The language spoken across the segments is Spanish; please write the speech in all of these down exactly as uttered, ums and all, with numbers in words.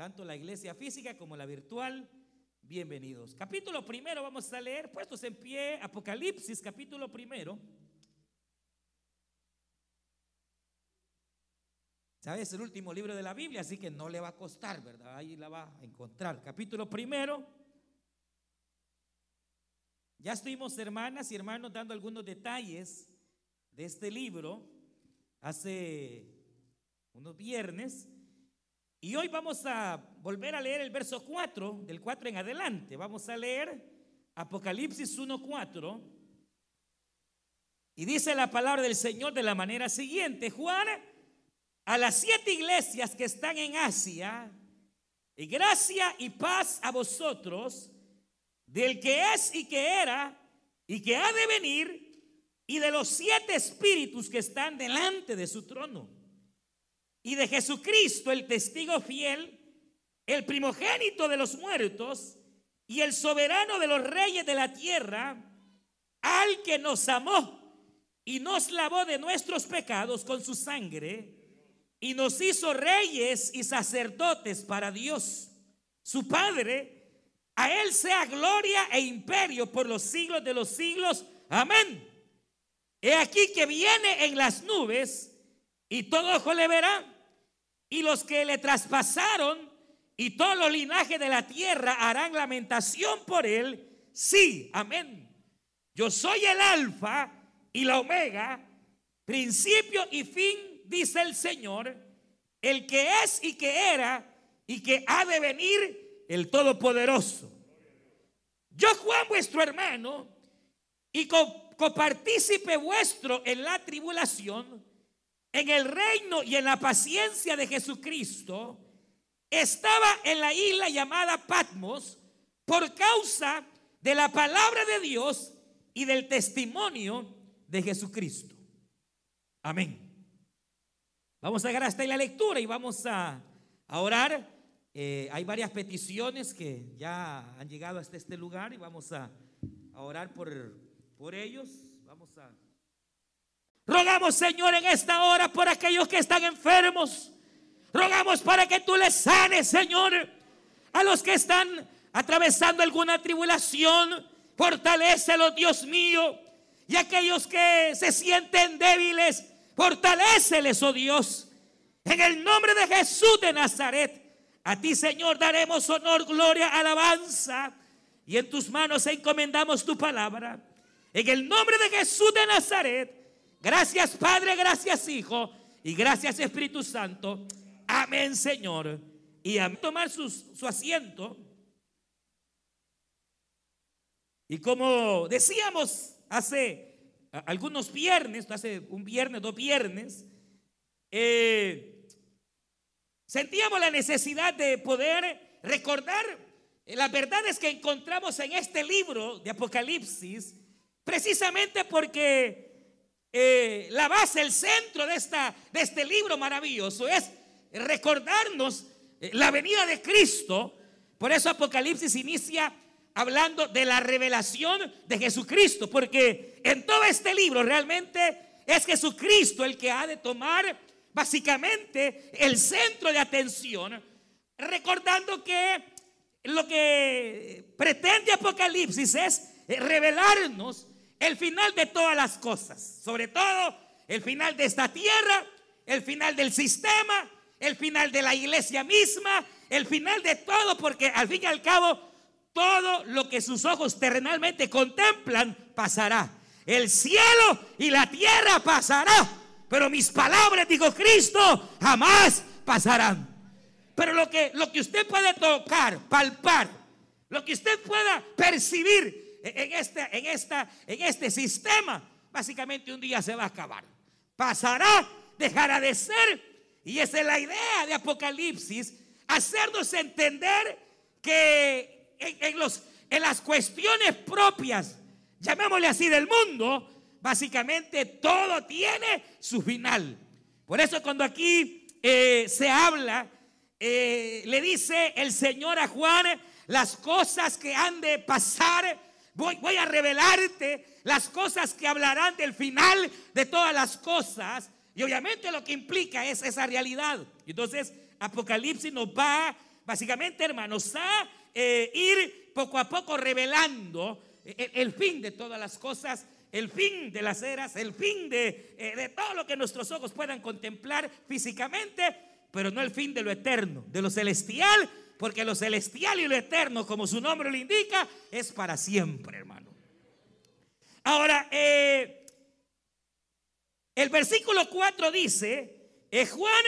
tanto la iglesia física como la virtual, bienvenidos. Capítulo primero vamos a leer, puestos en pie, Apocalipsis capítulo primero. Sabes, el último libro de la Biblia, así que no le va a costar, ¿verdad? Ahí la va a encontrar. Capítulo primero. Ya estuvimos, hermanas y hermanos, dando algunos detalles de este libro hace unos viernes. Y hoy vamos a volver a leer el verso cuatro, del cuatro en adelante. Vamos a leer Apocalipsis uno cuatro. Y dice la palabra del Señor de la manera siguiente: Juan, a las siete iglesias que están en Asia, y gracia y paz a vosotros, del que es y que era y que ha de venir, y de los siete espíritus que están delante de su trono, y de Jesucristo el testigo fiel, el primogénito de los muertos y el soberano de los reyes de la tierra, al que nos amó y nos lavó de nuestros pecados con su sangre, y nos hizo reyes y sacerdotes para Dios, su Padre. A él sea gloria e imperio por los siglos de los siglos. Amén. He aquí que viene en las nubes, y todo ojo le verá, y los que le traspasaron, y todos los linajes de la tierra harán lamentación por él. Sí, amén. Yo soy el Alfa y la Omega, principio y fin, dice el Señor, el que es y que era y que ha de venir, el Todopoderoso. Yo, Juan, vuestro hermano, y copartícipe vuestro en la tribulación, en el reino y en la paciencia de Jesucristo, estaba en la isla llamada Patmos por causa de la palabra de Dios y del testimonio de Jesucristo. Amén. Vamos a llegar hasta ahí la lectura y vamos a, a orar. Eh, hay varias peticiones que ya han llegado hasta este lugar y vamos a, a orar por, por ellos. Vamos a... Rogamos, Señor, en esta hora por aquellos que están enfermos. Rogamos para que tú les sanes, Señor, a los que están atravesando alguna tribulación. Fortalécelos, Dios mío, y aquellos que se sienten débiles, fortaléceles, oh Dios, en el nombre de Jesús de Nazaret. A ti, Señor, daremos honor, gloria, alabanza, y en tus manos encomendamos tu palabra. En el nombre de Jesús de Nazaret, gracias Padre, gracias Hijo y gracias Espíritu Santo. Amén, Señor. Y a tomar su, su asiento. Y como decíamos hace algunos viernes, hace un viernes, dos viernes, eh, sentíamos la necesidad de poder recordar las verdades que encontramos en este libro de Apocalipsis, precisamente porque eh, la base, el centro de, esta, de este libro maravilloso es recordarnos la venida de Cristo. Por eso Apocalipsis inicia hablando de la revelación de Jesucristo, porque en todo este libro realmente es Jesucristo el que ha de tomar básicamente el centro de atención, recordando que lo que pretende Apocalipsis es revelarnos el final de todas las cosas, sobre todo el final de esta tierra, el final del sistema, el final de la iglesia misma, el final de todo, porque al fin y al cabo todo lo que sus ojos terrenalmente contemplan pasará. El cielo y la tierra pasará, pero mis palabras, dijo Cristo, jamás pasarán. Pero lo que, lo que usted puede tocar, palpar, lo que usted pueda percibir en, esta, en, esta, en este sistema, básicamente un día se va a acabar. Pasará, dejará de ser. Y esa es la idea de Apocalipsis, hacernos entender que En, en, los, en las cuestiones propias, llamémosle así, del mundo, básicamente todo tiene su final. Por eso cuando aquí eh, se habla, eh, le dice el Señor a Juan: las cosas que han de pasar, voy, voy a revelarte las cosas que hablarán del final de todas las cosas. Y obviamente lo que implica es esa realidad. Entonces Apocalipsis nos va básicamente, hermanos, a eh, ir poco a poco revelando el, el fin de todas las cosas, el fin de las eras, el fin de, eh, de todo lo que nuestros ojos puedan contemplar físicamente, pero no el fin de lo eterno, de lo celestial, porque lo celestial y lo eterno, como su nombre lo indica, es para siempre, hermano. Ahora, eh, el versículo cuatro dice, eh, Juan,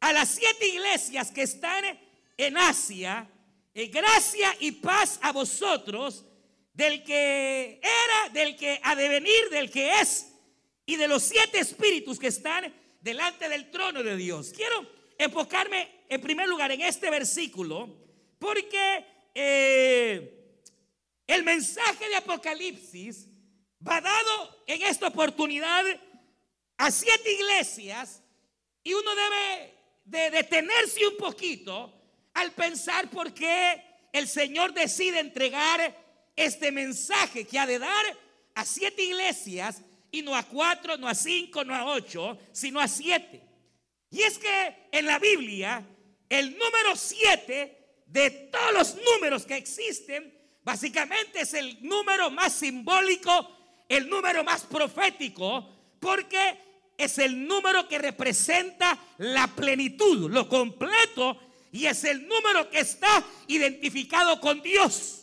a las siete iglesias que están en Asia, eh, gracia y paz a vosotros, del que era, del que ha de venir, del que es, y de los siete espíritus que están delante del trono de Dios. Quiero enfocarme en primer lugar en este versículo, porque eh, el mensaje de Apocalipsis va dado en esta oportunidad a siete iglesias, y uno debe de detenerse un poquito al pensar por qué el Señor decide entregar este mensaje que ha de dar a siete iglesias, y no a cuatro, no a cinco, no a ocho, sino a siete. Y es que en la Biblia el número siete, de todos los números que existen, básicamente es el número más simbólico, el número más profético, porque es el número que representa la plenitud, lo completo, y es el número que está identificado con Dios.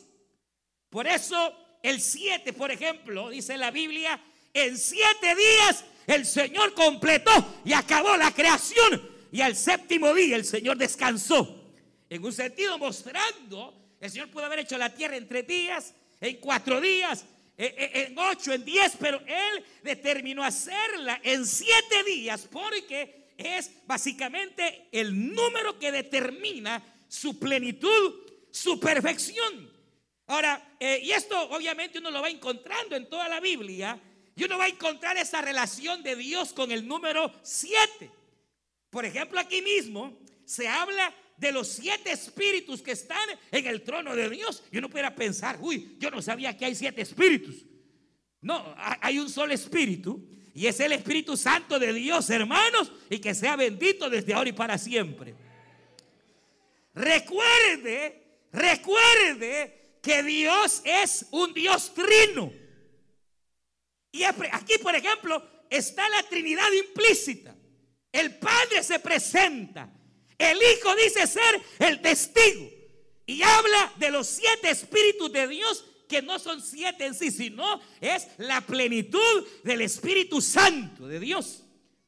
Por eso el siete, por ejemplo, dice la Biblia, en siete días el Señor completó y acabó la creación, y al séptimo día el Señor descansó. En un sentido mostrando, el Señor pudo haber hecho la tierra en tres días, en cuatro días, en ocho, en diez, pero Él determinó hacerla en siete días, porque es básicamente el número que determina su plenitud, su perfección. Ahora, eh, y esto obviamente uno lo va encontrando en toda la Biblia, y uno va a encontrar esa relación de Dios con el número siete. Por ejemplo, aquí mismo se habla de los siete espíritus que están en el trono de Dios, y uno pudiera pensar, uy, yo no sabía que hay siete espíritus. No, hay un solo espíritu, y es el Espíritu Santo de Dios, hermanos, y que sea bendito desde ahora y para siempre. Recuerde, recuerde que Dios es un Dios trino. Y aquí, por ejemplo, está la Trinidad implícita. El Padre se presenta, el Hijo dice ser el testigo, y habla de los siete espíritus de Dios, que no son siete en sí, sino es la plenitud del Espíritu Santo de Dios.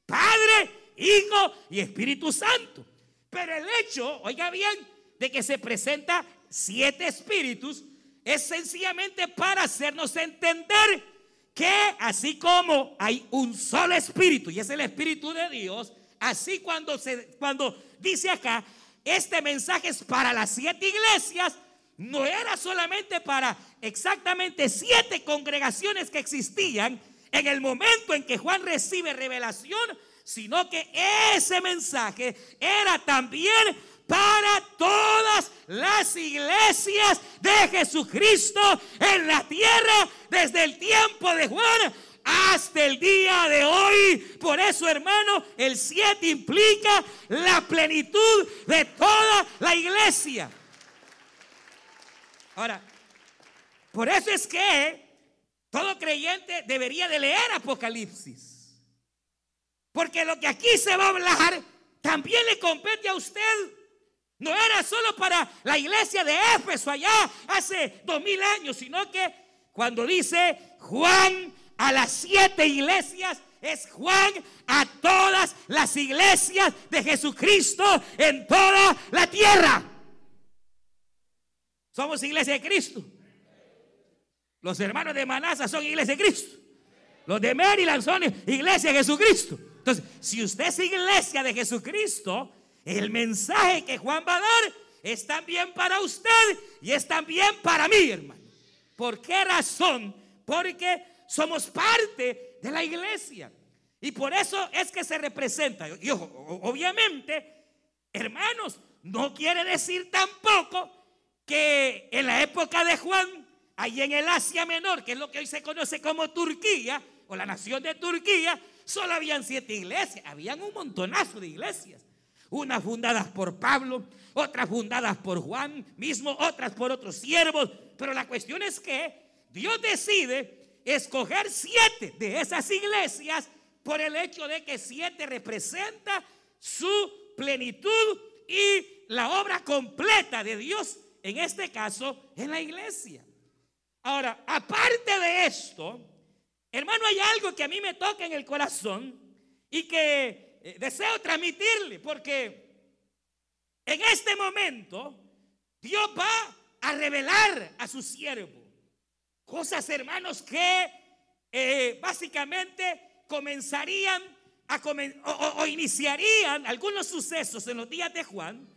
Padre, Hijo y Espíritu Santo. Pero el hecho, oiga bien, de que se presenta siete espíritus es sencillamente para hacernos entender que así como hay un solo espíritu, y es el Espíritu de Dios, así cuando, se, cuando dice acá, este mensaje es para las siete iglesias, no era solamente para exactamente siete congregaciones que existían en el momento en que Juan recibe revelación, sino que ese mensaje era también para todas las iglesias de Jesucristo en la tierra, desde el tiempo de Juan hasta el día de hoy. Por eso, hermano, el siete implica la plenitud de toda la iglesia. Ahora, por eso es que todo creyente debería de leer Apocalipsis, porque lo que aquí se va a hablar también le compete a usted. No era solo para la iglesia de Éfeso allá hace dos mil años, sino que cuando dice Juan a las siete iglesias, es Juan a todas las iglesias de Jesucristo en toda la tierra. Somos iglesia de Cristo. Los hermanos de Manasa son iglesia de Cristo. Los de Maryland son iglesia de Jesucristo. Entonces, si usted es iglesia de Jesucristo, el mensaje que Juan va a dar es también para usted y es también para mí, hermano. ¿Por qué razón? Porque somos parte de la iglesia, y por eso es que se representa. Y ojo, obviamente, hermanos, no quiere decir tampoco que en la época de Juan, ahí en el Asia Menor, que es lo que hoy se conoce como Turquía, o la nación de Turquía, solo habían siete iglesias. Habían un montonazo de iglesias. unas fundadas por Pablo, otras fundadas por Juan mismo, otras por otros siervos, pero la cuestión es que Dios decide escoger siete de esas iglesias por el hecho de que siete representa su plenitud y la obra completa de Dios, en este caso en la iglesia. Ahora, aparte de esto, hermano, hay algo que a mí me toca en el corazón y que eh, deseo transmitirle, porque en este momento Dios va a revelar a su siervo cosas, hermanos, que eh, básicamente comenzarían a comen o, o, o iniciarían algunos sucesos en los días de Juan,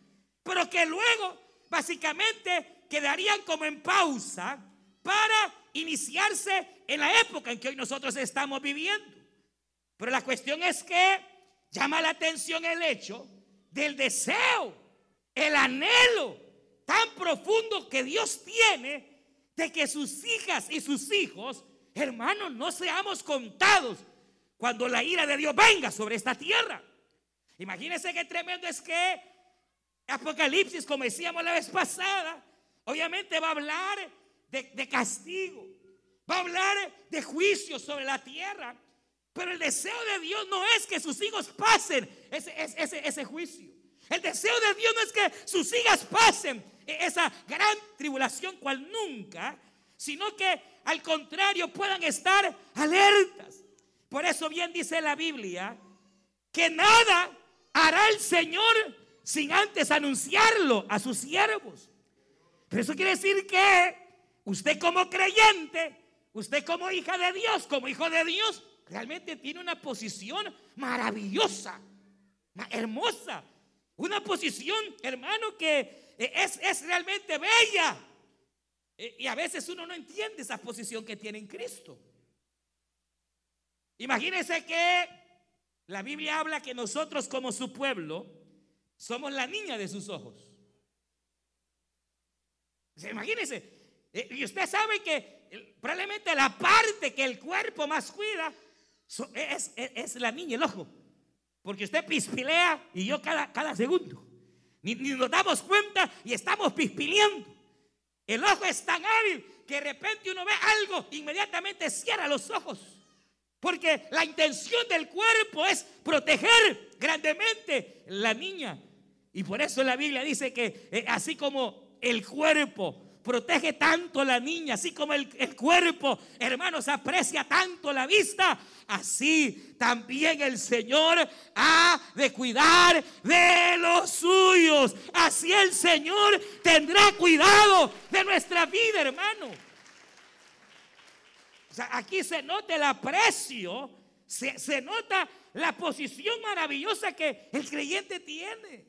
pero que luego básicamente quedarían como en pausa para iniciarse en la época en que hoy nosotros estamos viviendo. Pero la cuestión es que llama la atención el hecho del deseo, el anhelo tan profundo que Dios tiene de que sus hijas y sus hijos, hermanos, no seamos contados cuando la ira de Dios venga sobre esta tierra. Imagínense qué tremendo es que Apocalipsis, como decíamos la vez pasada, obviamente va a hablar de, de castigo, va a hablar de juicio sobre la tierra, pero el deseo de Dios no es que sus hijos pasen ese, ese, ese juicio. El deseo de Dios no es que sus hijas pasen esa gran tribulación cual nunca, sino que al contrario puedan estar alertas. Por eso bien dice la Biblia que nada hará el Señor sin antes anunciarlo a sus siervos. Pero eso quiere decir que usted como creyente, usted como hija de Dios, como hijo de Dios, realmente tiene una posición maravillosa, hermosa, una posición, hermano, que es, es realmente bella. Y a veces uno no entiende esa posición que tiene en Cristo. Imagínense que la Biblia habla que nosotros como su pueblo somos la niña de sus ojos. Imagínense. Y usted sabe que probablemente la parte que el cuerpo más cuida es, es, es la niña, el ojo. Porque usted pispilea y yo cada, cada segundo. Ni, ni nos damos cuenta y estamos pispileando. El ojo es tan hábil que de repente uno ve algo, inmediatamente cierra los ojos. Porque la intención del cuerpo es proteger grandemente la niña. Y por eso la Biblia dice que eh, así como el cuerpo protege tanto la niña, así como el, el cuerpo, hermanos, aprecia tanto la vista, así también el Señor ha de cuidar de los suyos. Así el Señor tendrá cuidado de nuestra vida, hermano. O sea, aquí se nota el aprecio, se, se nota la posición maravillosa que el creyente tiene.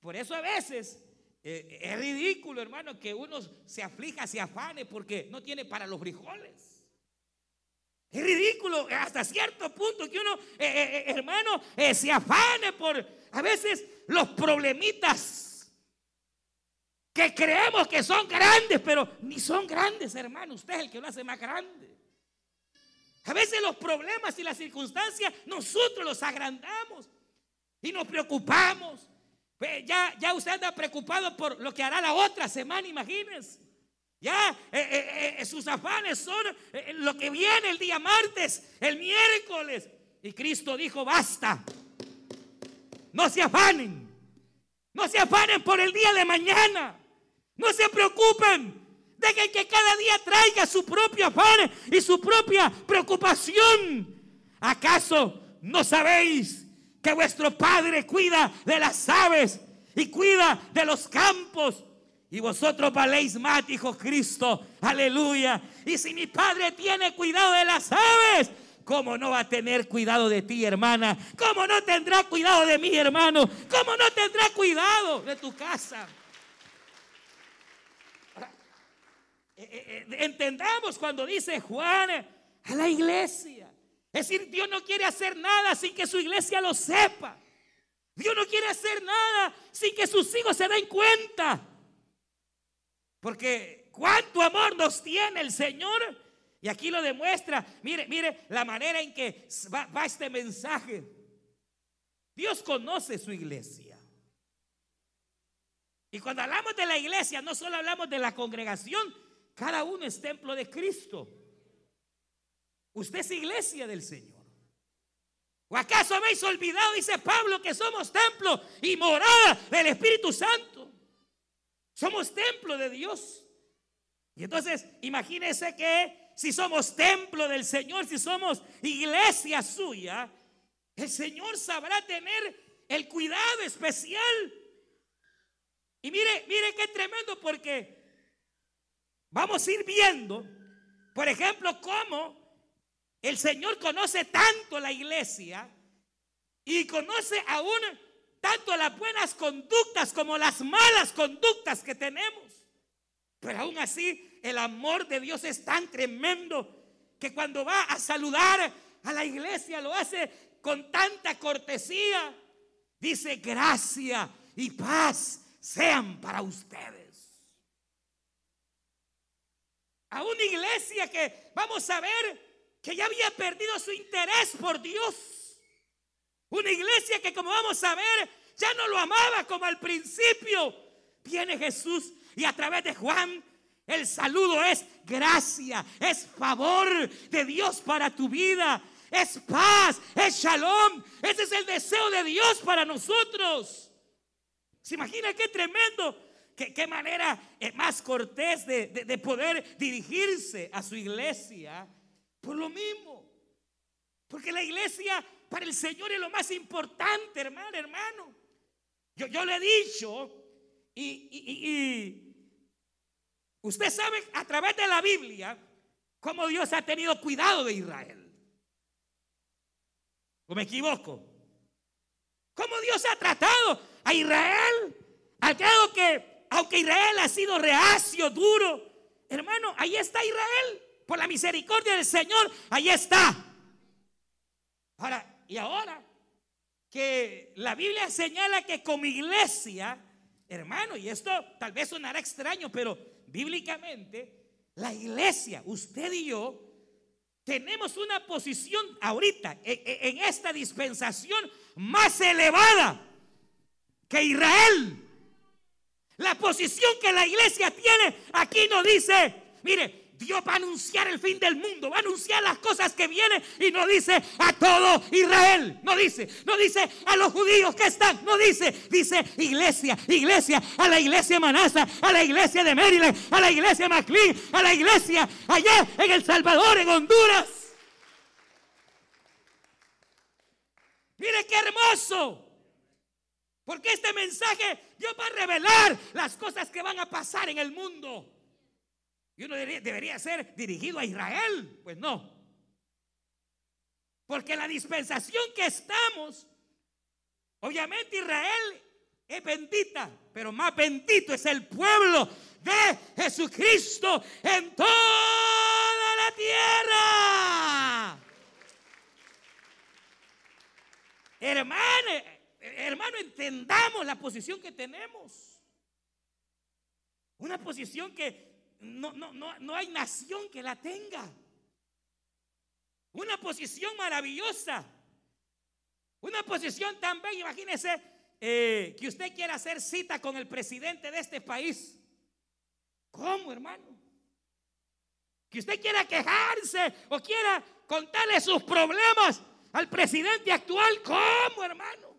Por eso a veces es ridículo, hermano, que uno se aflija, se afane porque no tiene para los frijoles. Es ridículo hasta cierto punto que uno, eh, eh, hermano, eh, se afane por a veces los problemitas que creemos que son grandes, pero ni son grandes, hermano. Usted es el que lo hace más grande. A veces los problemas y las circunstancias nosotros los agrandamos y nos preocupamos. Ya, ya usted anda preocupado por lo que hará la otra semana, imagínense. Ya eh, eh, sus afanes son eh, lo que viene el día martes, el miércoles. Y Cristo dijo: basta, no se afanen, no se afanen por el día de mañana, no se preocupen. Dejen que cada día traiga su propio afán y su propia preocupación. ¿Acaso no sabéis que vuestro Padre cuida de las aves y cuida de los campos? Y vosotros valéis más, dijo Cristo. Aleluya. Y si mi Padre tiene cuidado de las aves, ¿cómo no va a tener cuidado de ti, hermana? ¿Cómo no tendrá cuidado de mí, hermano? ¿Cómo no tendrá cuidado de tu casa? Entendamos cuando dice Juan a la iglesia. Es decir, Dios no quiere hacer nada sin que su iglesia lo sepa. Dios no quiere hacer nada sin que sus hijos se den cuenta. Porque cuánto amor nos tiene el Señor. Y aquí lo demuestra. Mire, mire la manera en que va, va este mensaje. Dios conoce su iglesia. Y cuando hablamos de la iglesia, no solo hablamos de la congregación, cada uno es templo de Cristo. Usted es iglesia del Señor. ¿O acaso habéis olvidado, dice Pablo, que somos templo y morada del Espíritu Santo? Somos templo de Dios. Y entonces, imagínese que si somos templo del Señor, si somos iglesia suya, el Señor sabrá tener el cuidado especial. Y mire, mire qué tremendo, porque vamos a ir viendo, por ejemplo, cómo el Señor conoce tanto la iglesia y conoce aún tanto las buenas conductas como las malas conductas que tenemos. Pero aún así el amor de Dios es tan tremendo que cuando va a saludar a la iglesia lo hace con tanta cortesía. Dice: gracia y paz sean para ustedes. A una iglesia que vamos a ver que ya había perdido su interés por Dios. Una iglesia que, como vamos a ver, ya no lo amaba como al principio. Viene Jesús y a través de Juan el saludo es gracia, es favor de Dios para tu vida, es paz, es shalom. Ese es el deseo de Dios para nosotros. ¿Se imagina qué tremendo? Qué, qué manera más cortés de, de, de poder dirigirse a su iglesia. Por lo mismo, porque la iglesia para el Señor es lo más importante, hermano, hermano. Yo, yo le he dicho, y, y, y usted sabe a través de la Biblia cómo Dios ha tenido cuidado de Israel. ¿O me equivoco? ¿Cómo Dios ha tratado a Israel? Al grado que, aunque Israel ha sido reacio, duro, hermano, ahí está Israel. Por la misericordia del Señor, ahí está. Ahora, y ahora que la Biblia señala que como iglesia, hermano, y esto tal vez sonará extraño, pero bíblicamente, la iglesia, usted y yo, tenemos una posición ahorita, en, en esta dispensación, más elevada que Israel. La posición que la iglesia tiene, aquí nos dice, mire, Dios va a anunciar el fin del mundo, va a anunciar las cosas que vienen, y no dice a todo Israel, no dice, no dice a los judíos que están, no dice, dice iglesia, iglesia, a la iglesia de Manasa, a la iglesia de Maryland, a la iglesia de McLean, a la iglesia allá en El Salvador, en Honduras. Mire qué hermoso, porque este mensaje Dios va a revelar las cosas que van a pasar en el mundo. Y uno debería, debería ser dirigido a Israel. Pues no. Porque la dispensación que estamos, obviamente Israel es bendita, pero más bendito es el pueblo de Jesucristo en toda la tierra. Hermano, hermano, entendamos la posición que tenemos. Una posición que No, no, no, no hay nación que la tenga. Una posición maravillosa, una posición tan bella. Imagínese eh, que usted quiera hacer cita con el presidente de este país. ¿Cómo, hermano? Que usted quiera quejarse o quiera contarle sus problemas al presidente actual. ¿Cómo, hermano?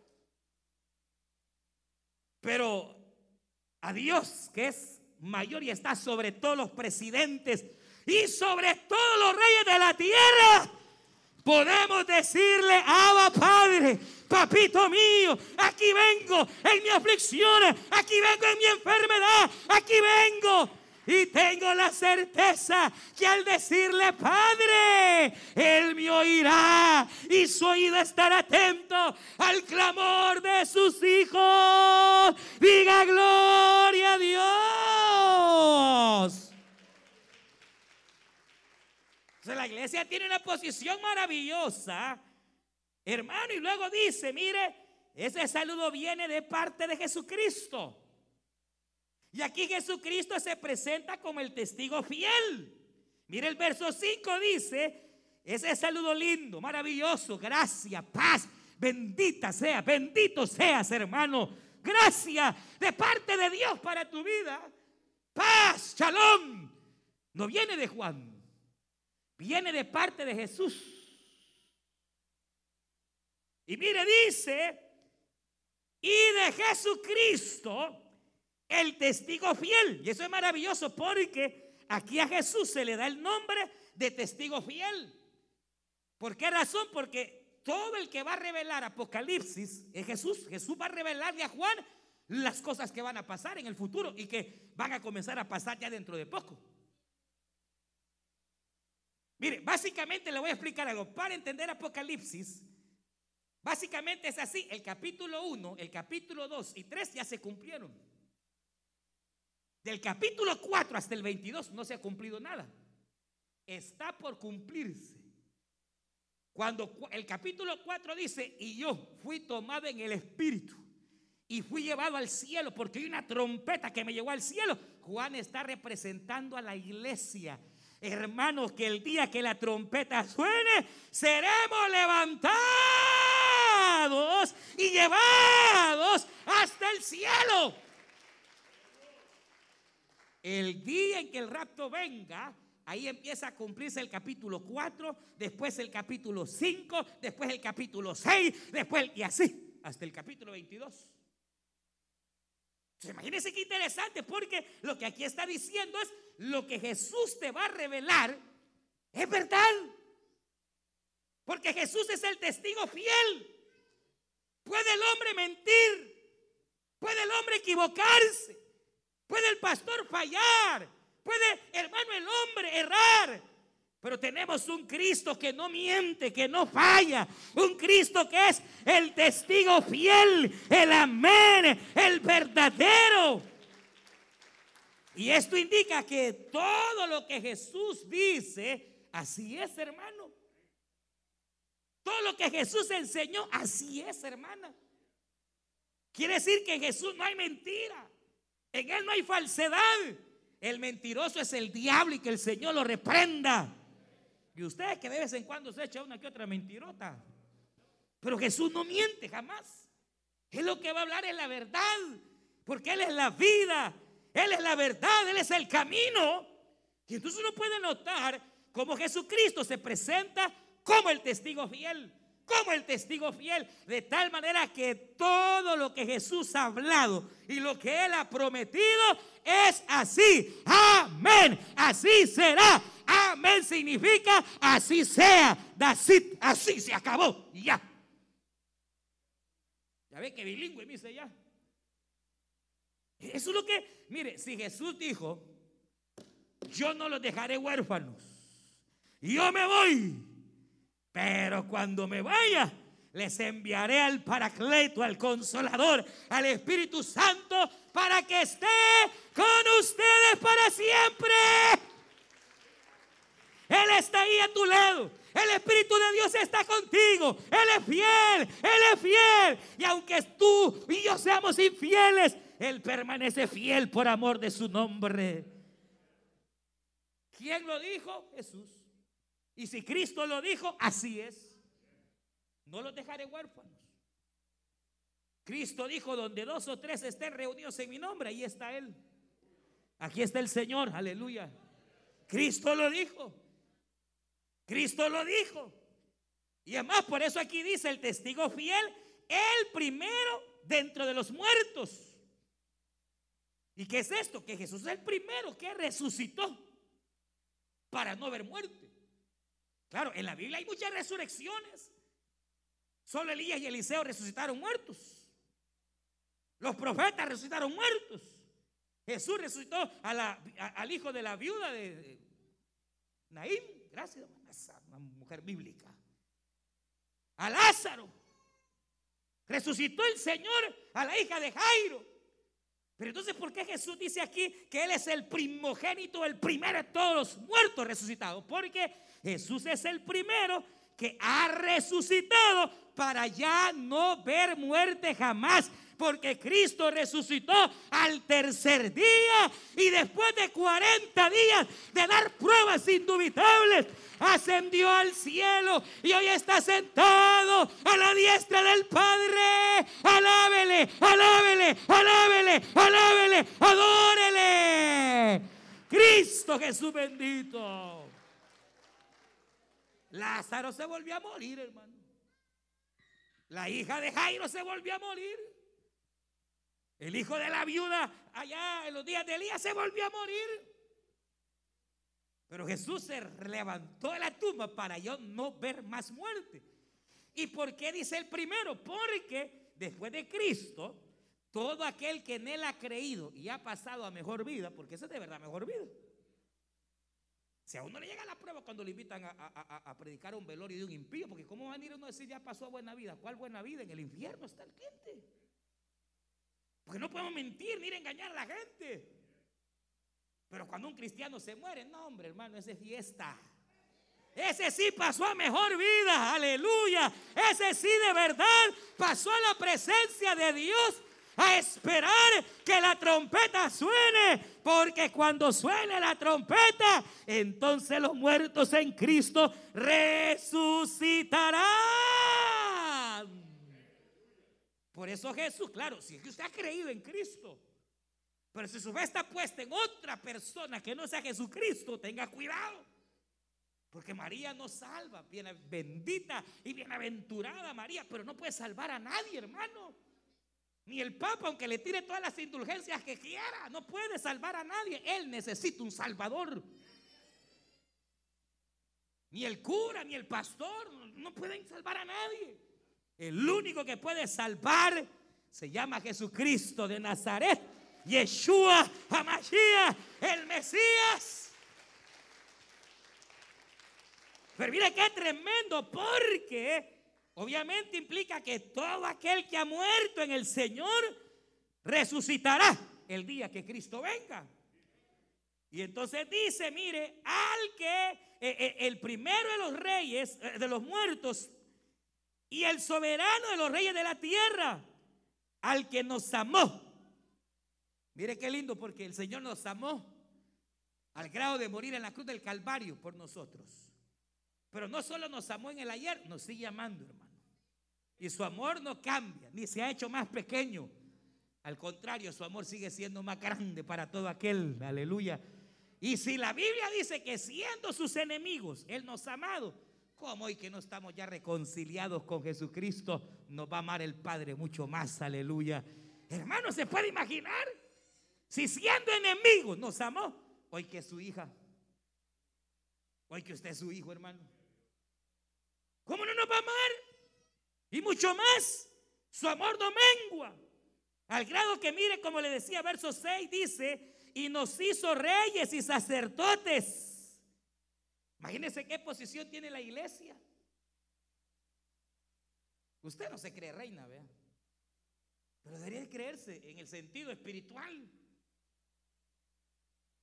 Pero a Dios, que es mayor y está sobre todos los presidentes y sobre todos los reyes de la tierra, podemos decirle: Abba Padre, papito mío, aquí vengo en mi aflicción, aquí vengo en mi enfermedad, aquí vengo, y tengo la certeza que al decirle Padre, Él me oirá y su oído estará atento al clamor de sus hijos. Diga gloria a Dios. Entonces, la iglesia tiene una posición maravillosa, hermano, y luego dice, mire, ese saludo viene de parte de Jesucristo. Y aquí Jesucristo se presenta como el testigo fiel. Mire el verso cinco, dice, ese saludo lindo, maravilloso, gracia, paz, bendita sea, bendito seas, hermano, gracia de parte de Dios para tu vida. Paz, shalom. No viene de Juan, viene de parte de Jesús. Y mire, dice, y de Jesucristo, el testigo fiel. Y eso es maravilloso porque aquí a Jesús se le da el nombre de testigo fiel. ¿Por qué razón? Porque todo el que va a revelar Apocalipsis es Jesús. Jesús va a revelarle a Juan las cosas que van a pasar en el futuro y que van a comenzar a pasar ya dentro de poco. Mire, básicamente le voy a explicar algo. Para entender Apocalipsis, básicamente es así. El capítulo uno, el capítulo dos y tres ya se cumplieron. Del capítulo cuatro hasta el veintidós no se ha cumplido nada. Está por cumplirse. Cuando el capítulo cuatro dice, y yo fui tomado en el Espíritu y fui llevado al cielo, porque hay una trompeta que me llevó al cielo. Juan está representando a la iglesia. Hermanos, que el día que la trompeta suene, seremos levantados y llevados hasta el cielo. El día en que el rapto venga, ahí empieza a cumplirse el capítulo cuatro, después el capítulo cinco, después el capítulo seis, después y así hasta el capítulo veintidós. Entonces, imagínense qué interesante, porque lo que aquí está diciendo es lo que Jesús te va a revelar es verdad. Porque Jesús es el testigo fiel. Puede el hombre mentir, puede el hombre equivocarse, puede el pastor fallar, puede, hermano, el hombre errar, pero tenemos un Cristo que no miente, que no falla, un Cristo que es el testigo fiel, el amén, el verdadero. Y esto indica que todo lo que Jesús dice, así es, hermano. Todo lo que Jesús enseñó, así es, hermana. Quiere decir que en Jesús no hay mentira, en Él no hay falsedad. El mentiroso es el diablo y que el Señor lo reprenda. Y usted que de vez en cuando se echa una que otra mentirota, pero Jesús no miente jamás. Él lo que va a hablar es la verdad, porque Él es la vida, Él es la verdad, Él es el camino. Y entonces uno puede notar cómo Jesucristo se presenta como el testigo fiel, como el testigo fiel, de tal manera que todo lo que Jesús ha hablado y lo que Él ha prometido es así. Amén, así será. Amén significa así sea, dasit, así se acabó y ya. Ya ve que bilingüe me dice ya. Eso es lo que, mire, si Jesús dijo, yo no los dejaré huérfanos, yo me voy, pero cuando me vaya, les enviaré al Paracleto, al Consolador, al Espíritu Santo, para que esté con ustedes para siempre. Él está ahí a tu lado. El Espíritu de Dios está contigo. Él es fiel, Él es fiel. Y aunque tú y yo seamos infieles, Él permanece fiel por amor de su nombre. ¿Quién lo dijo? Jesús. Y si Cristo lo dijo, así es. No los dejaré huérfanos. Cristo dijo, donde dos o tres estén reunidos en mi nombre, ahí está Él. Aquí está el Señor, aleluya. Cristo lo dijo. Cristo lo dijo. Y además, por eso aquí dice el testigo fiel, el primero dentro de los muertos. ¿Y qué es esto? Que Jesús es el primero que resucitó para no ver muerte. Claro, en la Biblia hay muchas resurrecciones. Solo Elías y Eliseo resucitaron muertos. Los profetas resucitaron muertos. Jesús resucitó a la, a, al hijo de la viuda de, de Naím. Gracias, una mujer bíblica. A Lázaro. Resucitó el Señor a la hija de Jairo. Pero entonces, ¿por qué Jesús dice aquí que Él es el primogénito, el primero de todos los muertos resucitados? Porque Jesús es el primero que ha resucitado para ya no ver muerte jamás, porque Cristo resucitó al tercer día, y después de cuarenta días de dar pruebas indubitables, ascendió al cielo y hoy está sentado a la diestra del Padre. Alábele, alábele, alábele, alábele, adórele. Cristo Jesús bendito. Lázaro se volvió a morir, hermano. La hija de Jairo se volvió a morir. El hijo de la viuda allá en los días de Elías se volvió a morir. Pero Jesús se levantó de la tumba para yo no ver más muerte. ¿Y por qué dice el primero? Porque después de Cristo, todo aquel que en él ha creído y ha pasado a mejor vida, porque esa es de verdad mejor vida. Si a uno le llega la prueba cuando le invitan a, a, a predicar un velorio de un impío, porque cómo van a ir uno a decir ya pasó a buena vida. ¿Cuál buena vida? En el infierno está el cliente. Porque no podemos mentir ni ir a engañar a la gente. Pero cuando un cristiano se muere, no, hombre, hermano, ese es fiesta. Ese sí pasó a mejor vida, aleluya. Ese sí de verdad pasó a la presencia de Dios a esperar que la trompeta suene. Porque cuando suene la trompeta, entonces los muertos en Cristo resucitarán. Por eso Jesús, claro, si es que usted ha creído en Cristo, pero si su fe está puesta en otra persona que no sea Jesucristo, tenga cuidado. Porque María no salva, bien bendita y bienaventurada María, pero no puede salvar a nadie, hermano. Ni el Papa, aunque le tire todas las indulgencias que quiera, no puede salvar a nadie. Él necesita un salvador. Ni el cura, ni el pastor, no pueden salvar a nadie. El único que puede salvar se llama Jesucristo de Nazaret. Yeshua HaMashiach, el Mesías. Pero mire qué tremendo, porque obviamente implica que todo aquel que ha muerto en el Señor resucitará el día que Cristo venga. Y entonces dice, mire, al que eh, eh, el primero de los reyes, eh, de los muertos, y el soberano de los reyes de la tierra, al que nos amó. Mire qué lindo, porque el Señor nos amó al grado de morir en la cruz del Calvario por nosotros. Pero no solo nos amó en el ayer, nos sigue amando, hermano. Y su amor no cambia, ni se ha hecho más pequeño. Al contrario, su amor sigue siendo más grande para todo aquel, aleluya. Y si la Biblia dice que siendo sus enemigos, Él nos ha amado, ¿cómo hoy que no estamos ya reconciliados con Jesucristo? Nos va a amar el Padre mucho más, aleluya. Hermano, ¿se puede imaginar? Si siendo enemigos nos amó, hoy que es su hija, hoy que usted es su hijo, hermano, ¿cómo no nos va a amar? Y mucho más, su amor no mengua, al grado que mire, como le decía, verso seis dice, y nos hizo reyes y sacerdotes. Imagínense qué posición tiene la iglesia. Usted no se cree reina, vea, pero debería creerse en el sentido espiritual.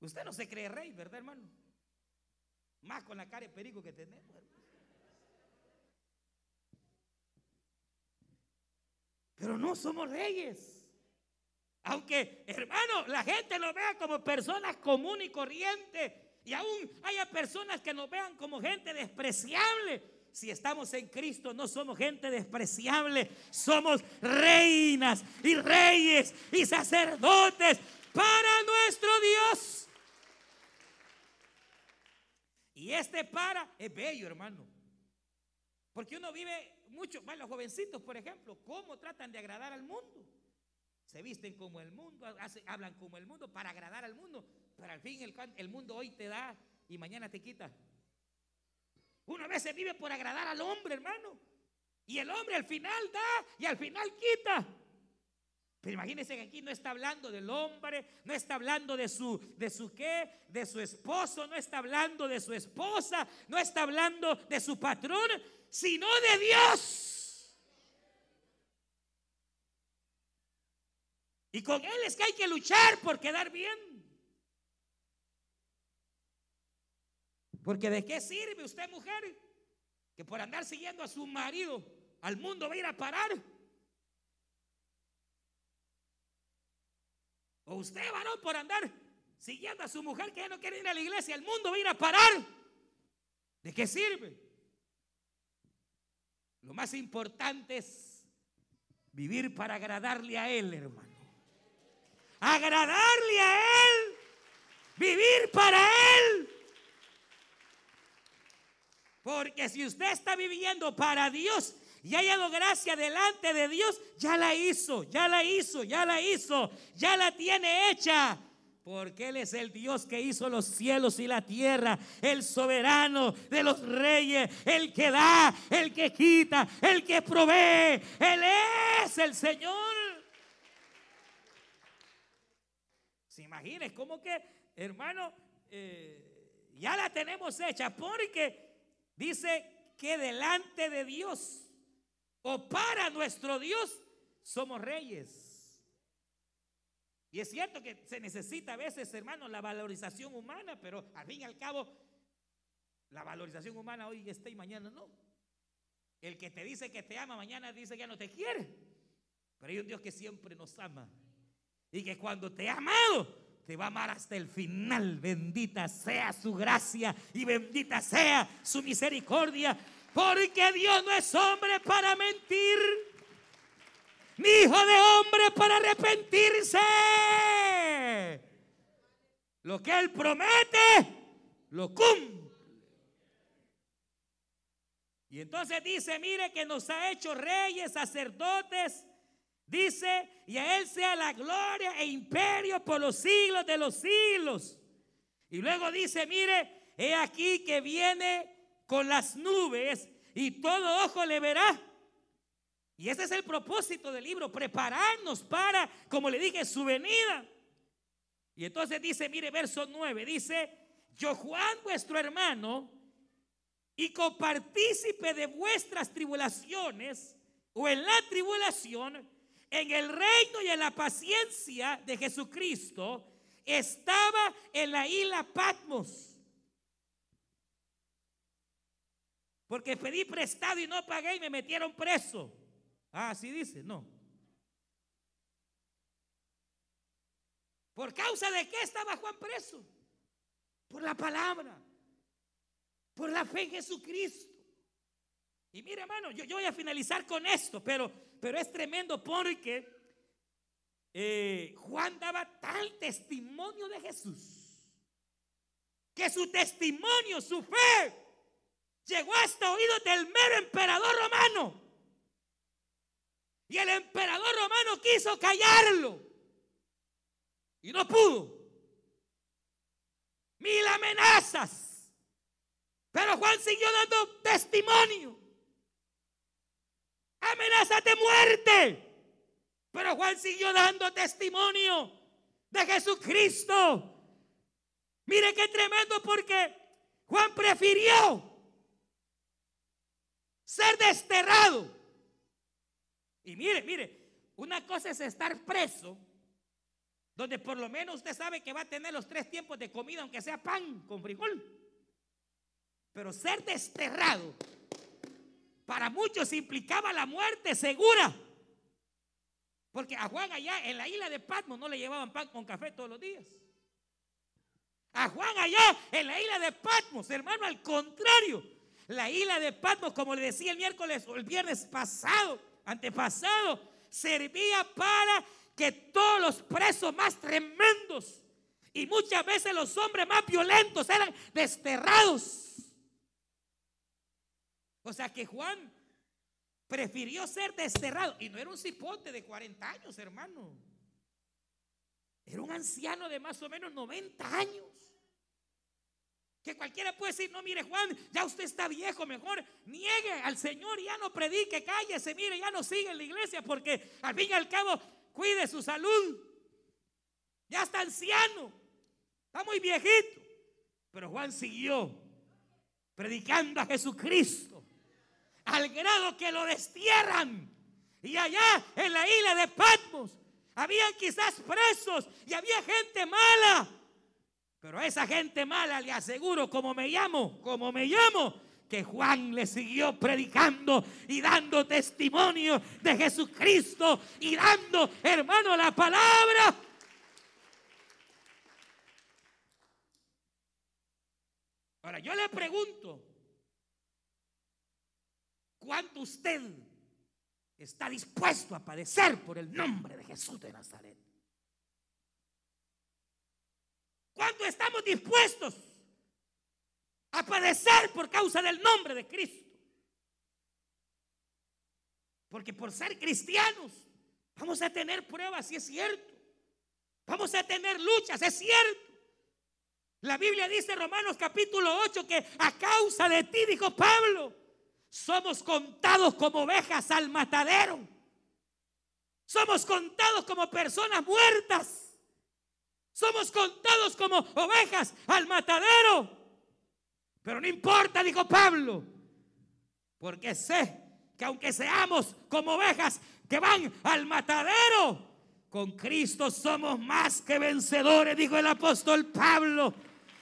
Usted no se cree rey, ¿verdad, hermano? Más con la cara de perico que tenemos, hermano. Pero no somos reyes. Aunque, hermano, la gente nos vea como personas comunes y corrientes, y aún haya personas que nos vean como gente despreciable, si estamos en Cristo no somos gente despreciable. Somos reinas y reyes y sacerdotes para nuestro Dios. Y este para es bello, hermano, porque uno vive mucho, más los jovencitos, por ejemplo, cómo tratan de agradar al mundo. Se visten como el mundo, hacen, hablan como el mundo para agradar al mundo, pero al fin el, el mundo hoy te da y mañana te quita. Uno a veces vive por agradar al hombre, hermano, y el hombre al final da y al final quita. Pero imagínense que aquí no está hablando del hombre, no está hablando de su, de su qué, de su esposo, no está hablando de su esposa, no está hablando de su patrón, sino de Dios. Y con Él es que hay que luchar por quedar bien. Porque ¿de qué sirve usted, mujer, que por andar siguiendo a su marido al mundo va a ir a parar? O usted, varón, por andar siguiendo a su mujer que ya no quiere ir a la iglesia, el mundo va a ir a parar. ¿De qué sirve? Lo más importante es vivir para agradarle a Él, hermano. Agradarle a Él, vivir para Él. Porque si usted está viviendo para Dios y ha hallado gracia delante de Dios, ya la hizo, ya la hizo, ya la hizo, ya la tiene hecha. Porque Él es el Dios que hizo los cielos y la tierra, el soberano de los reyes, el que da, el que quita, el que provee. Él es el Señor. ¿Se imagina? Es como que, hermano, eh, ya la tenemos hecha, porque dice que delante de Dios, o para nuestro Dios, somos reyes. Y es cierto que se necesita a veces, hermanos, la valorización humana, pero al fin y al cabo, la valorización humana hoy está y mañana no. El que te dice que te ama, mañana dice que ya no te quiere. Pero hay un Dios que siempre nos ama, y que cuando te ha amado, te va a amar hasta el final. Bendita sea su gracia y bendita sea su misericordia. Porque Dios no es hombre para mentir, ni hijo de hombre para arrepentirse. Lo que Él promete, lo cumple. Y entonces dice, mire que nos ha hecho reyes, sacerdotes, dice, y a Él sea la gloria e imperio por los siglos de los siglos. Y luego dice, mire, he aquí que viene con las nubes y todo ojo le verá. Y ese es el propósito del libro, prepararnos para, como le dije, su venida. Y entonces dice, mire, verso nueve, dice, yo Juan vuestro hermano y copartícipe de vuestras tribulaciones, o en la tribulación, en el reino y en la paciencia de Jesucristo, estaba en la isla Patmos. Porque pedí prestado y no pagué y me metieron preso. Ah, así dice, no. ¿Por causa de qué estaba Juan preso? Por la palabra, por la fe en Jesucristo. Y mire, hermano, yo, yo voy a finalizar con esto, pero, pero es tremendo porque eh, Juan daba tal testimonio de Jesús, que su testimonio, su fe, llegó hasta oídos del mero emperador romano. Y el emperador romano quiso callarlo. Y no pudo. Mil amenazas. Pero Juan siguió dando testimonio. Amenazas de muerte. Pero Juan siguió dando testimonio de Jesucristo. Mire qué tremendo, porque Juan prefirió ser desterrado. Y mire, mire, una cosa es estar preso, donde por lo menos usted sabe que va a tener los tres tiempos de comida, aunque sea pan con frijol. Pero ser desterrado para muchos implicaba la muerte segura. Porque a Juan allá en la isla de Patmos no le llevaban pan con café todos los días. A Juan allá en la isla de Patmos, hermano, al contrario. La isla de Patmos, como le decía el miércoles o el viernes pasado, antepasado, servía para que todos los presos más tremendos y muchas veces los hombres más violentos eran desterrados. O sea que Juan prefirió ser desterrado, y no era un cipote de cuarenta años, hermano. Era un anciano de más o menos noventa años. Que cualquiera puede decir, no, mire, Juan, ya usted está viejo, mejor niegue al Señor y ya no predique, cállese, mire, ya no sigue en la iglesia, porque al fin y al cabo cuide su salud. Ya está anciano, está muy viejito. Pero Juan siguió predicando a Jesucristo, al grado que lo destierran. Y allá en la isla de Patmos había quizás presos y había gente mala. Pero a esa gente mala le aseguro, como me llamo, como me llamo, que Juan le siguió predicando y dando testimonio de Jesucristo y dando, hermano, la palabra. Ahora yo le pregunto, ¿cuánto usted está dispuesto a padecer por el nombre de Jesús de Nazaret? ¿Cuánto estamos dispuestos a padecer por causa del nombre de Cristo? Porque por ser cristianos vamos a tener pruebas, sí es cierto. Vamos a tener luchas, es cierto. La Biblia dice, Romanos capítulo ocho, que a causa de ti, dijo Pablo, somos contados como ovejas al matadero. Somos contados como personas muertas. Somos contados como ovejas al matadero. Pero no importa, dijo Pablo, porque sé que aunque seamos como ovejas que van al matadero, con Cristo somos más que vencedores, dijo el apóstol Pablo.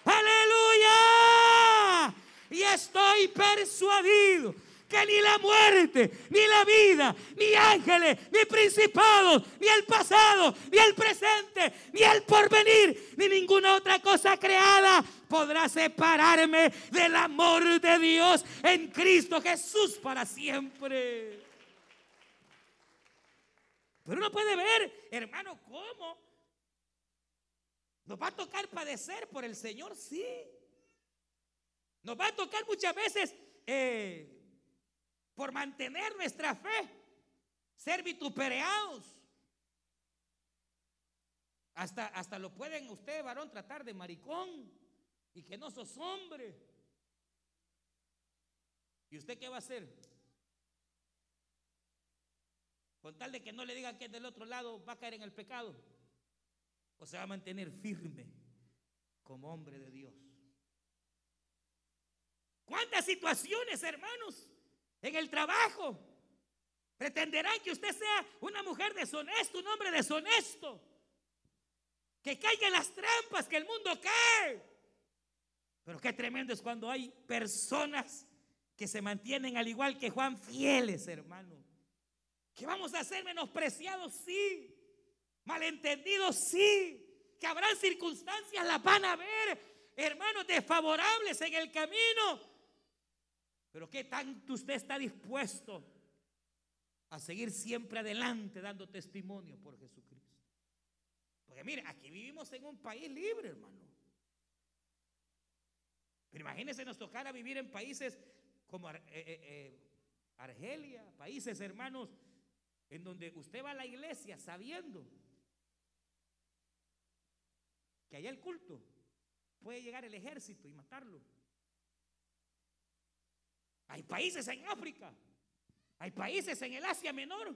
Aleluya. Y estoy persuadido que ni la muerte, ni la vida, ni ángeles, ni principados, ni el pasado, ni el presente, ni el porvenir, ni ninguna otra cosa creada podrá separarme del amor de Dios en Cristo Jesús para siempre. Pero uno puede ver, hermano, cómo nos va a tocar padecer por el Señor, sí. Nos va a tocar muchas veces eh, por mantener nuestra fe, ser vituperados. Hasta, hasta lo pueden usted, varón, tratar de maricón y que no sos hombre. ¿Y usted qué va a hacer? Con tal de que no le digan que es del otro lado, va a caer en el pecado. O se va a mantener firme como hombre de Dios. ¿Cuántas situaciones, hermanos, en el trabajo pretenderán que usted sea una mujer deshonesta, un hombre deshonesto, que caiga en las trampas que el mundo cae? Pero qué tremendo es cuando hay personas que se mantienen al igual que Juan fieles, hermano. Que vamos a ser menospreciados, sí. Malentendidos, sí. Que habrán circunstancias, las van a ver, hermanos, desfavorables en el camino. Pero qué tanto usted está dispuesto a seguir siempre adelante dando testimonio por Jesucristo. Porque mire, aquí vivimos en un país libre, hermano. Pero imagínense, nos tocara vivir en países como eh, eh, Argelia, países, hermanos, en donde usted va a la iglesia sabiendo que allá el culto puede llegar el ejército y matarlo. Hay países en África, hay países en el Asia Menor,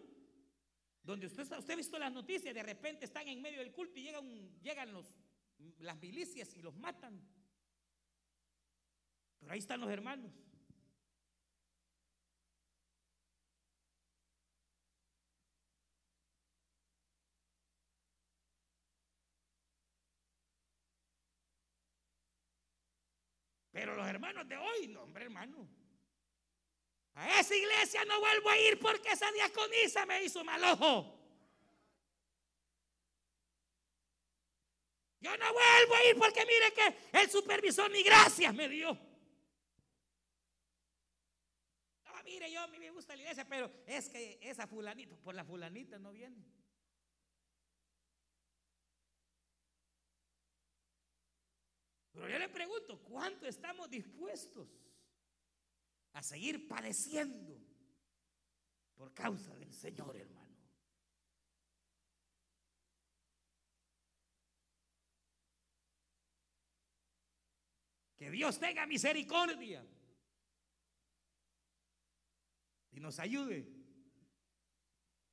donde usted, usted ha visto las noticias, de repente están en medio del culto y llegan, llegan los, las milicias y los matan. Pero ahí están los hermanos. Pero los hermanos de hoy, no, hombre, hermano, a esa iglesia no vuelvo a ir porque esa diaconisa me hizo mal ojo. Yo no vuelvo a ir porque mire que el supervisor ni gracias me dio. No, mire, yo a mí me gusta la iglesia, pero es que esa fulanita, por la fulanita no viene. Pero yo le pregunto, ¿cuánto estamos dispuestos a seguir padeciendo por causa del Señor, hermano? Que Dios tenga misericordia y nos ayude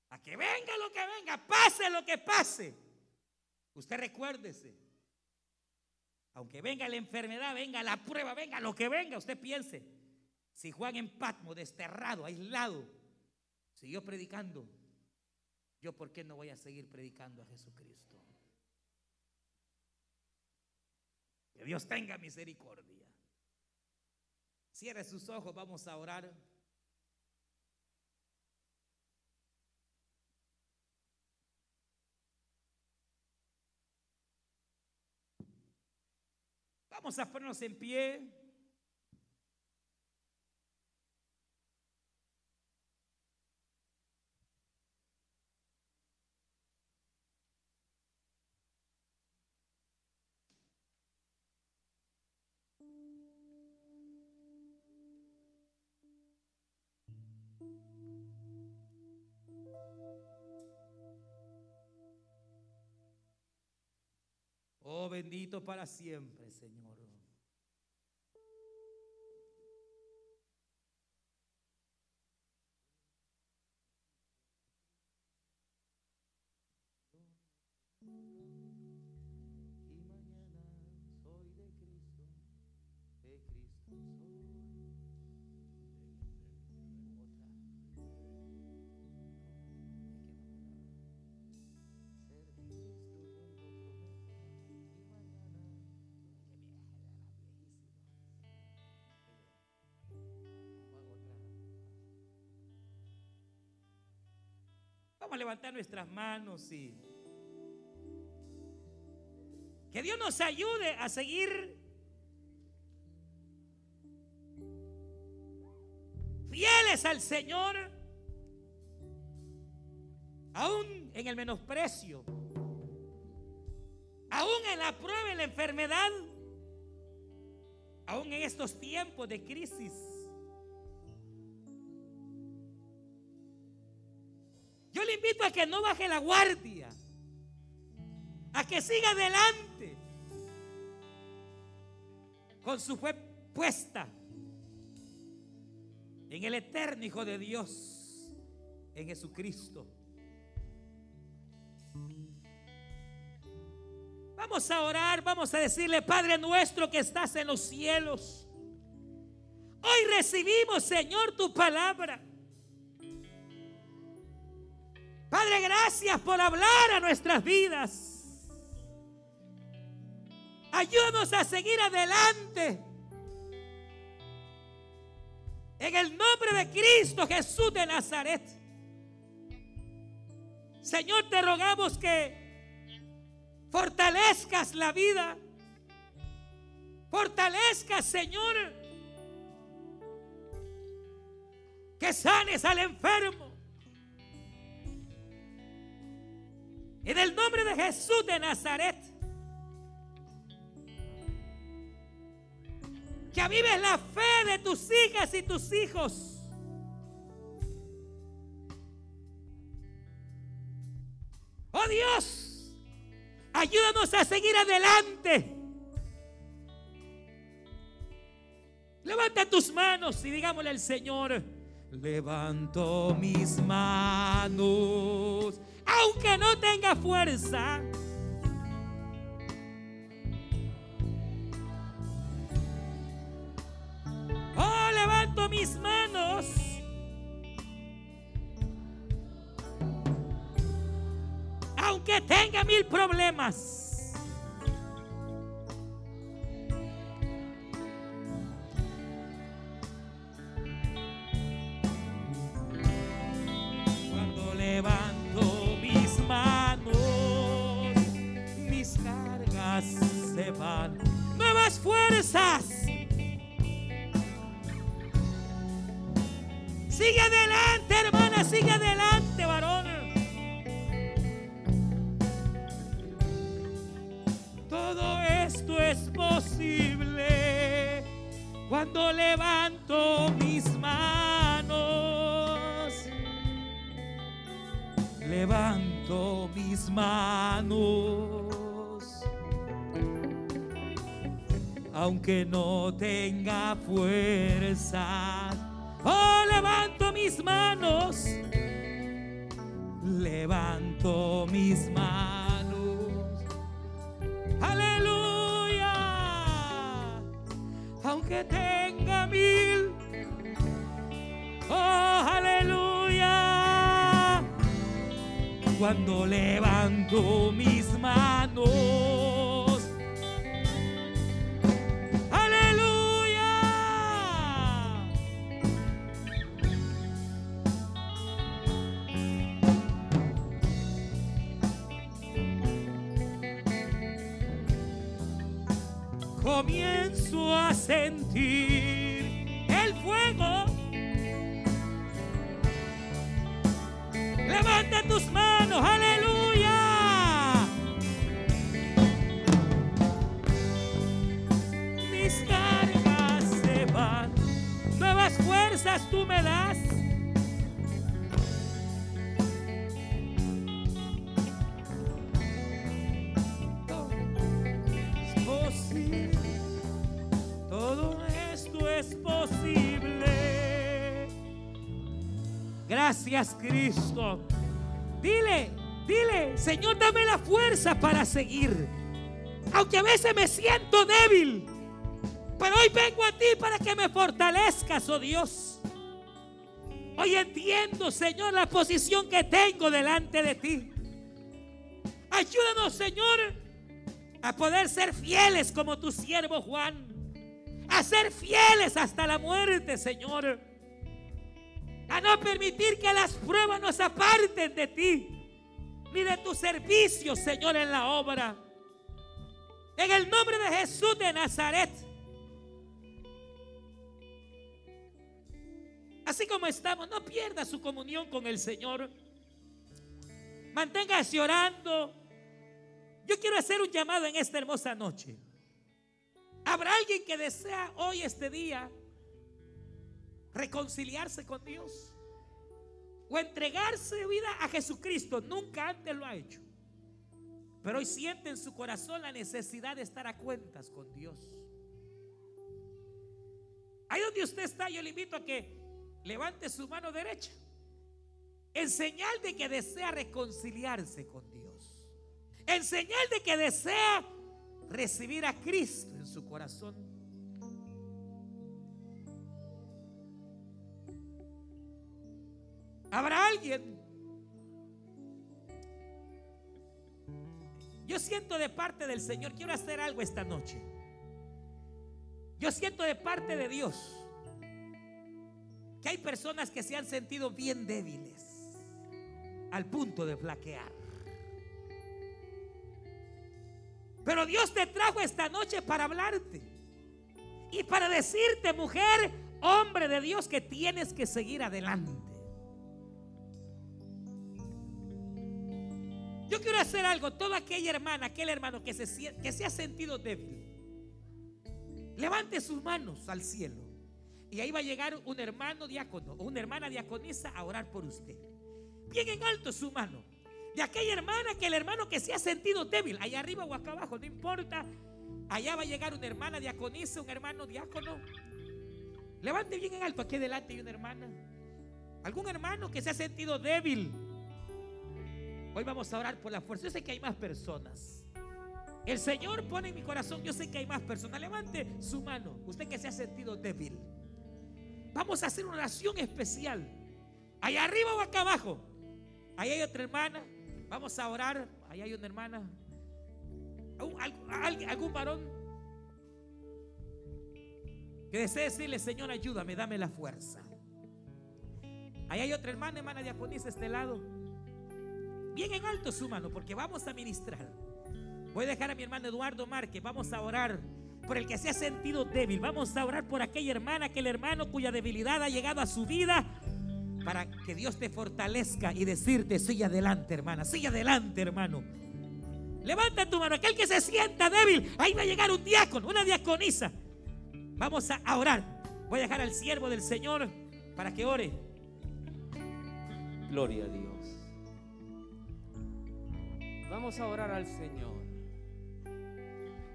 a que venga lo que venga, pase lo que pase. Usted recuérdese, aunque venga la enfermedad, venga la prueba, venga lo que venga, usted piense: si Juan en Patmos, desterrado, aislado, siguió predicando, ¿yo por qué no voy a seguir predicando a Jesucristo? Que Dios tenga misericordia. Cierre sus ojos, vamos a orar. Vamos a ponernos en pie. Oh, bendito para siempre, Señor. Vamos a levantar nuestras manos y que Dios nos ayude a seguir fieles al Señor, aún en el menosprecio, aún en la prueba y la enfermedad, aún en estos tiempos de crisis. Yo le invito a que no baje la guardia, a que siga adelante con su fe puesta en el eterno Hijo de Dios, en Jesucristo. Vamos a orar, vamos a decirle: Padre nuestro que estás en los cielos, hoy recibimos, Señor, tu palabra. Padre, gracias por hablar a nuestras vidas. Ayúdanos a seguir adelante. En el nombre de Cristo Jesús de Nazaret. Señor, te rogamos que fortalezcas la vida. Fortalezcas, Señor, que sanes al enfermo. En el nombre de Jesús de Nazaret, que avives la fe de tus hijas y tus hijos. Oh Dios, ayúdanos a seguir adelante. Levanta tus manos y digámosle al Señor: levanto mis manos, aunque no tenga fuerza. Oh, levanto mis manos. Aunque tenga mil problemas. Cuando levanto manos, mis cargas se van, nuevas fuerzas. Sigue adelante, hermana, sigue adelante, varón. Todo esto es posible cuando levanto mis manos. Levanto mis manos, aunque no tenga fuerza. Oh, levanto mis manos, levanto mis manos, aleluya, aunque tenga mil, oh, aleluya. Cuando levanto mis manos, aleluya. Comienzo a sentir el fuego. Levanta tus manos, aleluya. Mis cargas se van, nuevas fuerzas tú me das. Gracias, Cristo. Dile, dile, Señor, dame la fuerza para seguir. Aunque a veces me siento débil, pero hoy vengo a ti para que me fortalezcas, oh Dios. Hoy entiendo, Señor, la posición que tengo delante de ti. Ayúdanos, Señor, a poder ser fieles como tu siervo Juan. A ser fieles hasta la muerte, Señor. A no permitir que las pruebas nos aparten de ti, ni de tu servicio, Señor, en la obra. En el nombre de Jesús de Nazaret. Así como estamos, no pierda su comunión con el Señor. Manténgase orando. Yo quiero hacer un llamado en esta hermosa noche. ¿Habrá alguien que desea hoy, este día, reconciliarse con Dios? O entregarse de vida a Jesucristo. Nunca antes lo ha hecho. Pero hoy siente en su corazón la necesidad de estar a cuentas con Dios. Ahí donde usted está, yo le invito a que levante su mano derecha en señal de que desea reconciliarse con Dios, en señal de que desea recibir a Cristo en su corazón. ¿Habrá alguien? Yo siento de parte del Señor, quiero hacer algo esta noche. Yo siento de parte de Dios que hay personas que se han sentido bien débiles, al punto de flaquear. Pero Dios te trajo esta noche para hablarte y para decirte, mujer, hombre de Dios, que tienes que seguir adelante. Yo quiero hacer algo. Toda aquella hermana, aquel hermano que se, que se ha sentido débil, levante sus manos al cielo. Y ahí va a llegar un hermano diácono o una hermana diaconisa a orar por usted. Bien en alto su mano. De aquella hermana, que el hermano que se ha sentido débil, allá arriba o acá abajo, no importa. Allá va a llegar una hermana diaconisa, un hermano diácono. Levante bien en alto. Aquí delante hay una hermana. Algún hermano que se ha sentido débil. Hoy vamos a orar por la fuerza. Yo sé que hay más personas. El Señor pone en mi corazón, yo sé que hay más personas. Levante su mano, usted que se ha sentido débil. Vamos a hacer una oración especial. Allá arriba o acá abajo. Ahí hay otra hermana. Vamos a orar. Ahí hay una hermana. Algún, algún varón que desee decirle, Señor, ayúdame, dame la fuerza. Ahí hay otra hermana, hermana diaconisa, este lado. Bien en alto su mano, porque vamos a ministrar. Voy a dejar a mi hermano Eduardo Márquez. Vamos a orar por el que se ha sentido débil. Vamos a orar por aquella hermana, aquel hermano cuya debilidad ha llegado a su vida, para que Dios te fortalezca y decirte, sigue adelante, hermana, sigue adelante, hermano. Levanta tu mano, aquel que se sienta débil. Ahí va a llegar un diácono, una diaconisa. Vamos a orar. Voy a dejar al siervo del Señor para que ore. Gloria a Dios. Vamos a orar al Señor.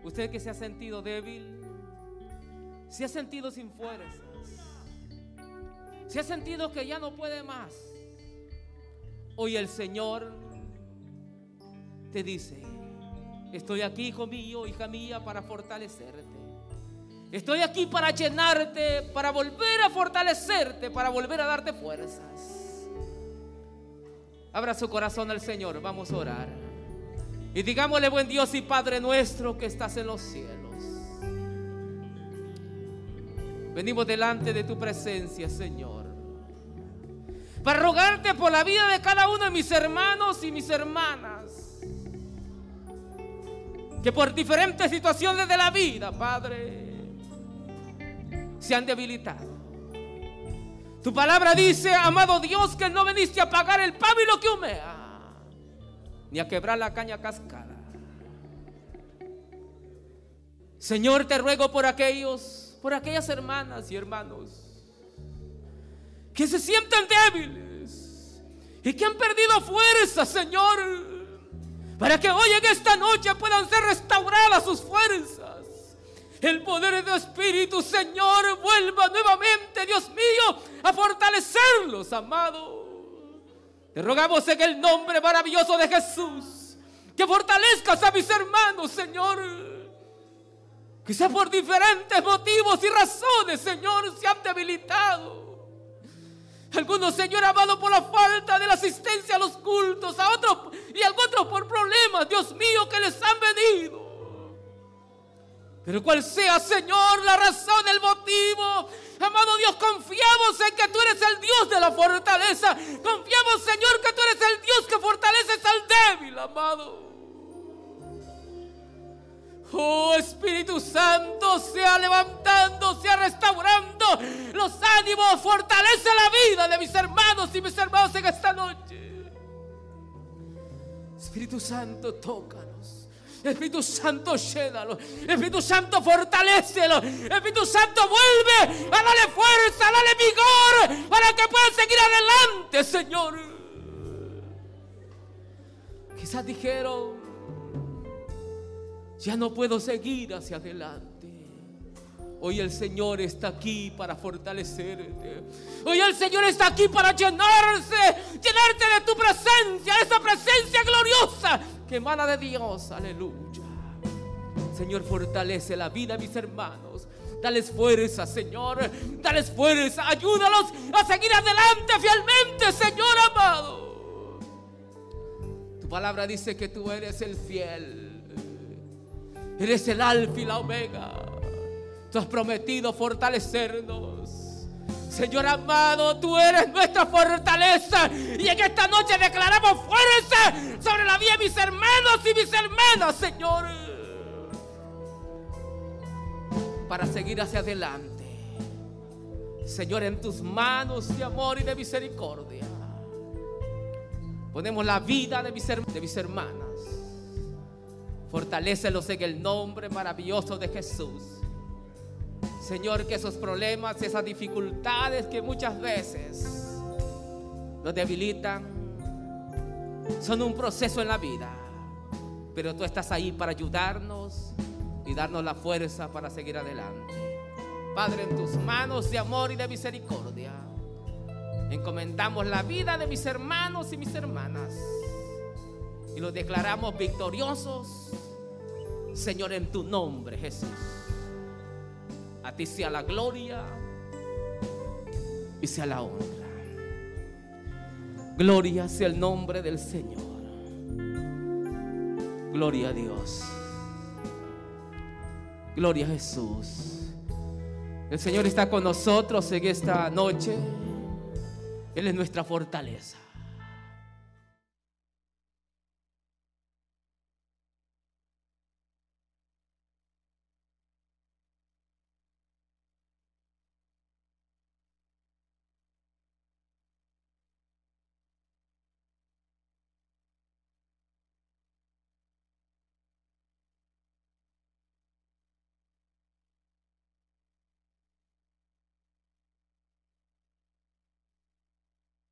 Usted que se ha sentido débil, se ha sentido sin fuerzas, se ha sentido que ya no puede más, hoy el Señor te dice, estoy aquí, hijo mío, hija mía, para fortalecerte. Estoy aquí para llenarte, para volver a fortalecerte, para volver a darte fuerzas. Abra su corazón al Señor, vamos a orar. Y digámosle, buen Dios y Padre nuestro que estás en los cielos, venimos delante de tu presencia, Señor, para rogarte por la vida de cada uno de mis hermanos y mis hermanas, que por diferentes situaciones de la vida, Padre, se han debilitado. Tu palabra dice, amado Dios, que no veniste a pagar el pábilo que humea, ni a quebrar la caña cascada. Señor, te ruego por aquellos, por aquellas hermanas y hermanos que se sienten débiles y que han perdido fuerza, Señor, para que hoy en esta noche puedan ser restauradas sus fuerzas. El poder de tu Espíritu, Señor, vuelva nuevamente, Dios mío, a fortalecerlos, amado. Te rogamos en el nombre maravilloso de Jesús que fortalezcas a mis hermanos, Señor. Quizás por diferentes motivos y razones, Señor, se han debilitado. Algunos, Señor amado, por la falta de la asistencia a los cultos, a otros y a otros por problemas, Dios mío, que les han venido. Pero cual sea, Señor, la razón, el motivo, amado Dios, confiamos en que tú eres el Dios de la fortaleza. Confiamos, Señor, que tú eres el Dios que fortaleces al débil, amado. Oh, Espíritu Santo, sea levantando, sea restaurando los ánimos, fortalece la vida de mis hermanos y mis hermanas en esta noche. Espíritu Santo, tócanos. Espíritu Santo, llénalo. Espíritu Santo, fortalécelo. Espíritu Santo, vuelve a darle fuerza, a darle vigor, para que pueda seguir adelante, Señor. Quizás dijeron: ya no puedo seguir hacia adelante. Hoy el Señor está aquí para fortalecerte. Hoy el Señor está aquí para llenarse, llenarte de tu presencia, esa presencia gloriosa que emana de Dios. Aleluya. Señor, fortalece la vida de mis hermanos. Dales fuerza, Señor. Dales fuerza. Ayúdalos a seguir adelante fielmente, Señor amado. Tu palabra dice que tú eres el fiel. Eres el alfa y la omega. Tú has prometido fortalecernos. Señor amado, tú eres nuestra fortaleza. Y en esta noche declaramos fuerza sobre la vida de mis hermanos y mis hermanas, Señor, para seguir hacia adelante. Señor, en tus manos de amor y de misericordia ponemos la vida de mis, her- de mis hermanas. Fortalécelos en el nombre maravilloso de Jesús. Señor, que esos problemas, esas dificultades que muchas veces nos debilitan, son un proceso en la vida, pero tú estás ahí para ayudarnos y darnos la fuerza para seguir adelante. Padre, en tus manos de amor y de misericordia, encomendamos la vida de mis hermanos y mis hermanas y los declaramos victoriosos, Señor, en tu nombre, Jesús. A ti sea la gloria y sea la honra. Gloria sea el nombre del Señor. Gloria a Dios. Gloria a Jesús. El Señor está con nosotros en esta noche. Él es nuestra fortaleza.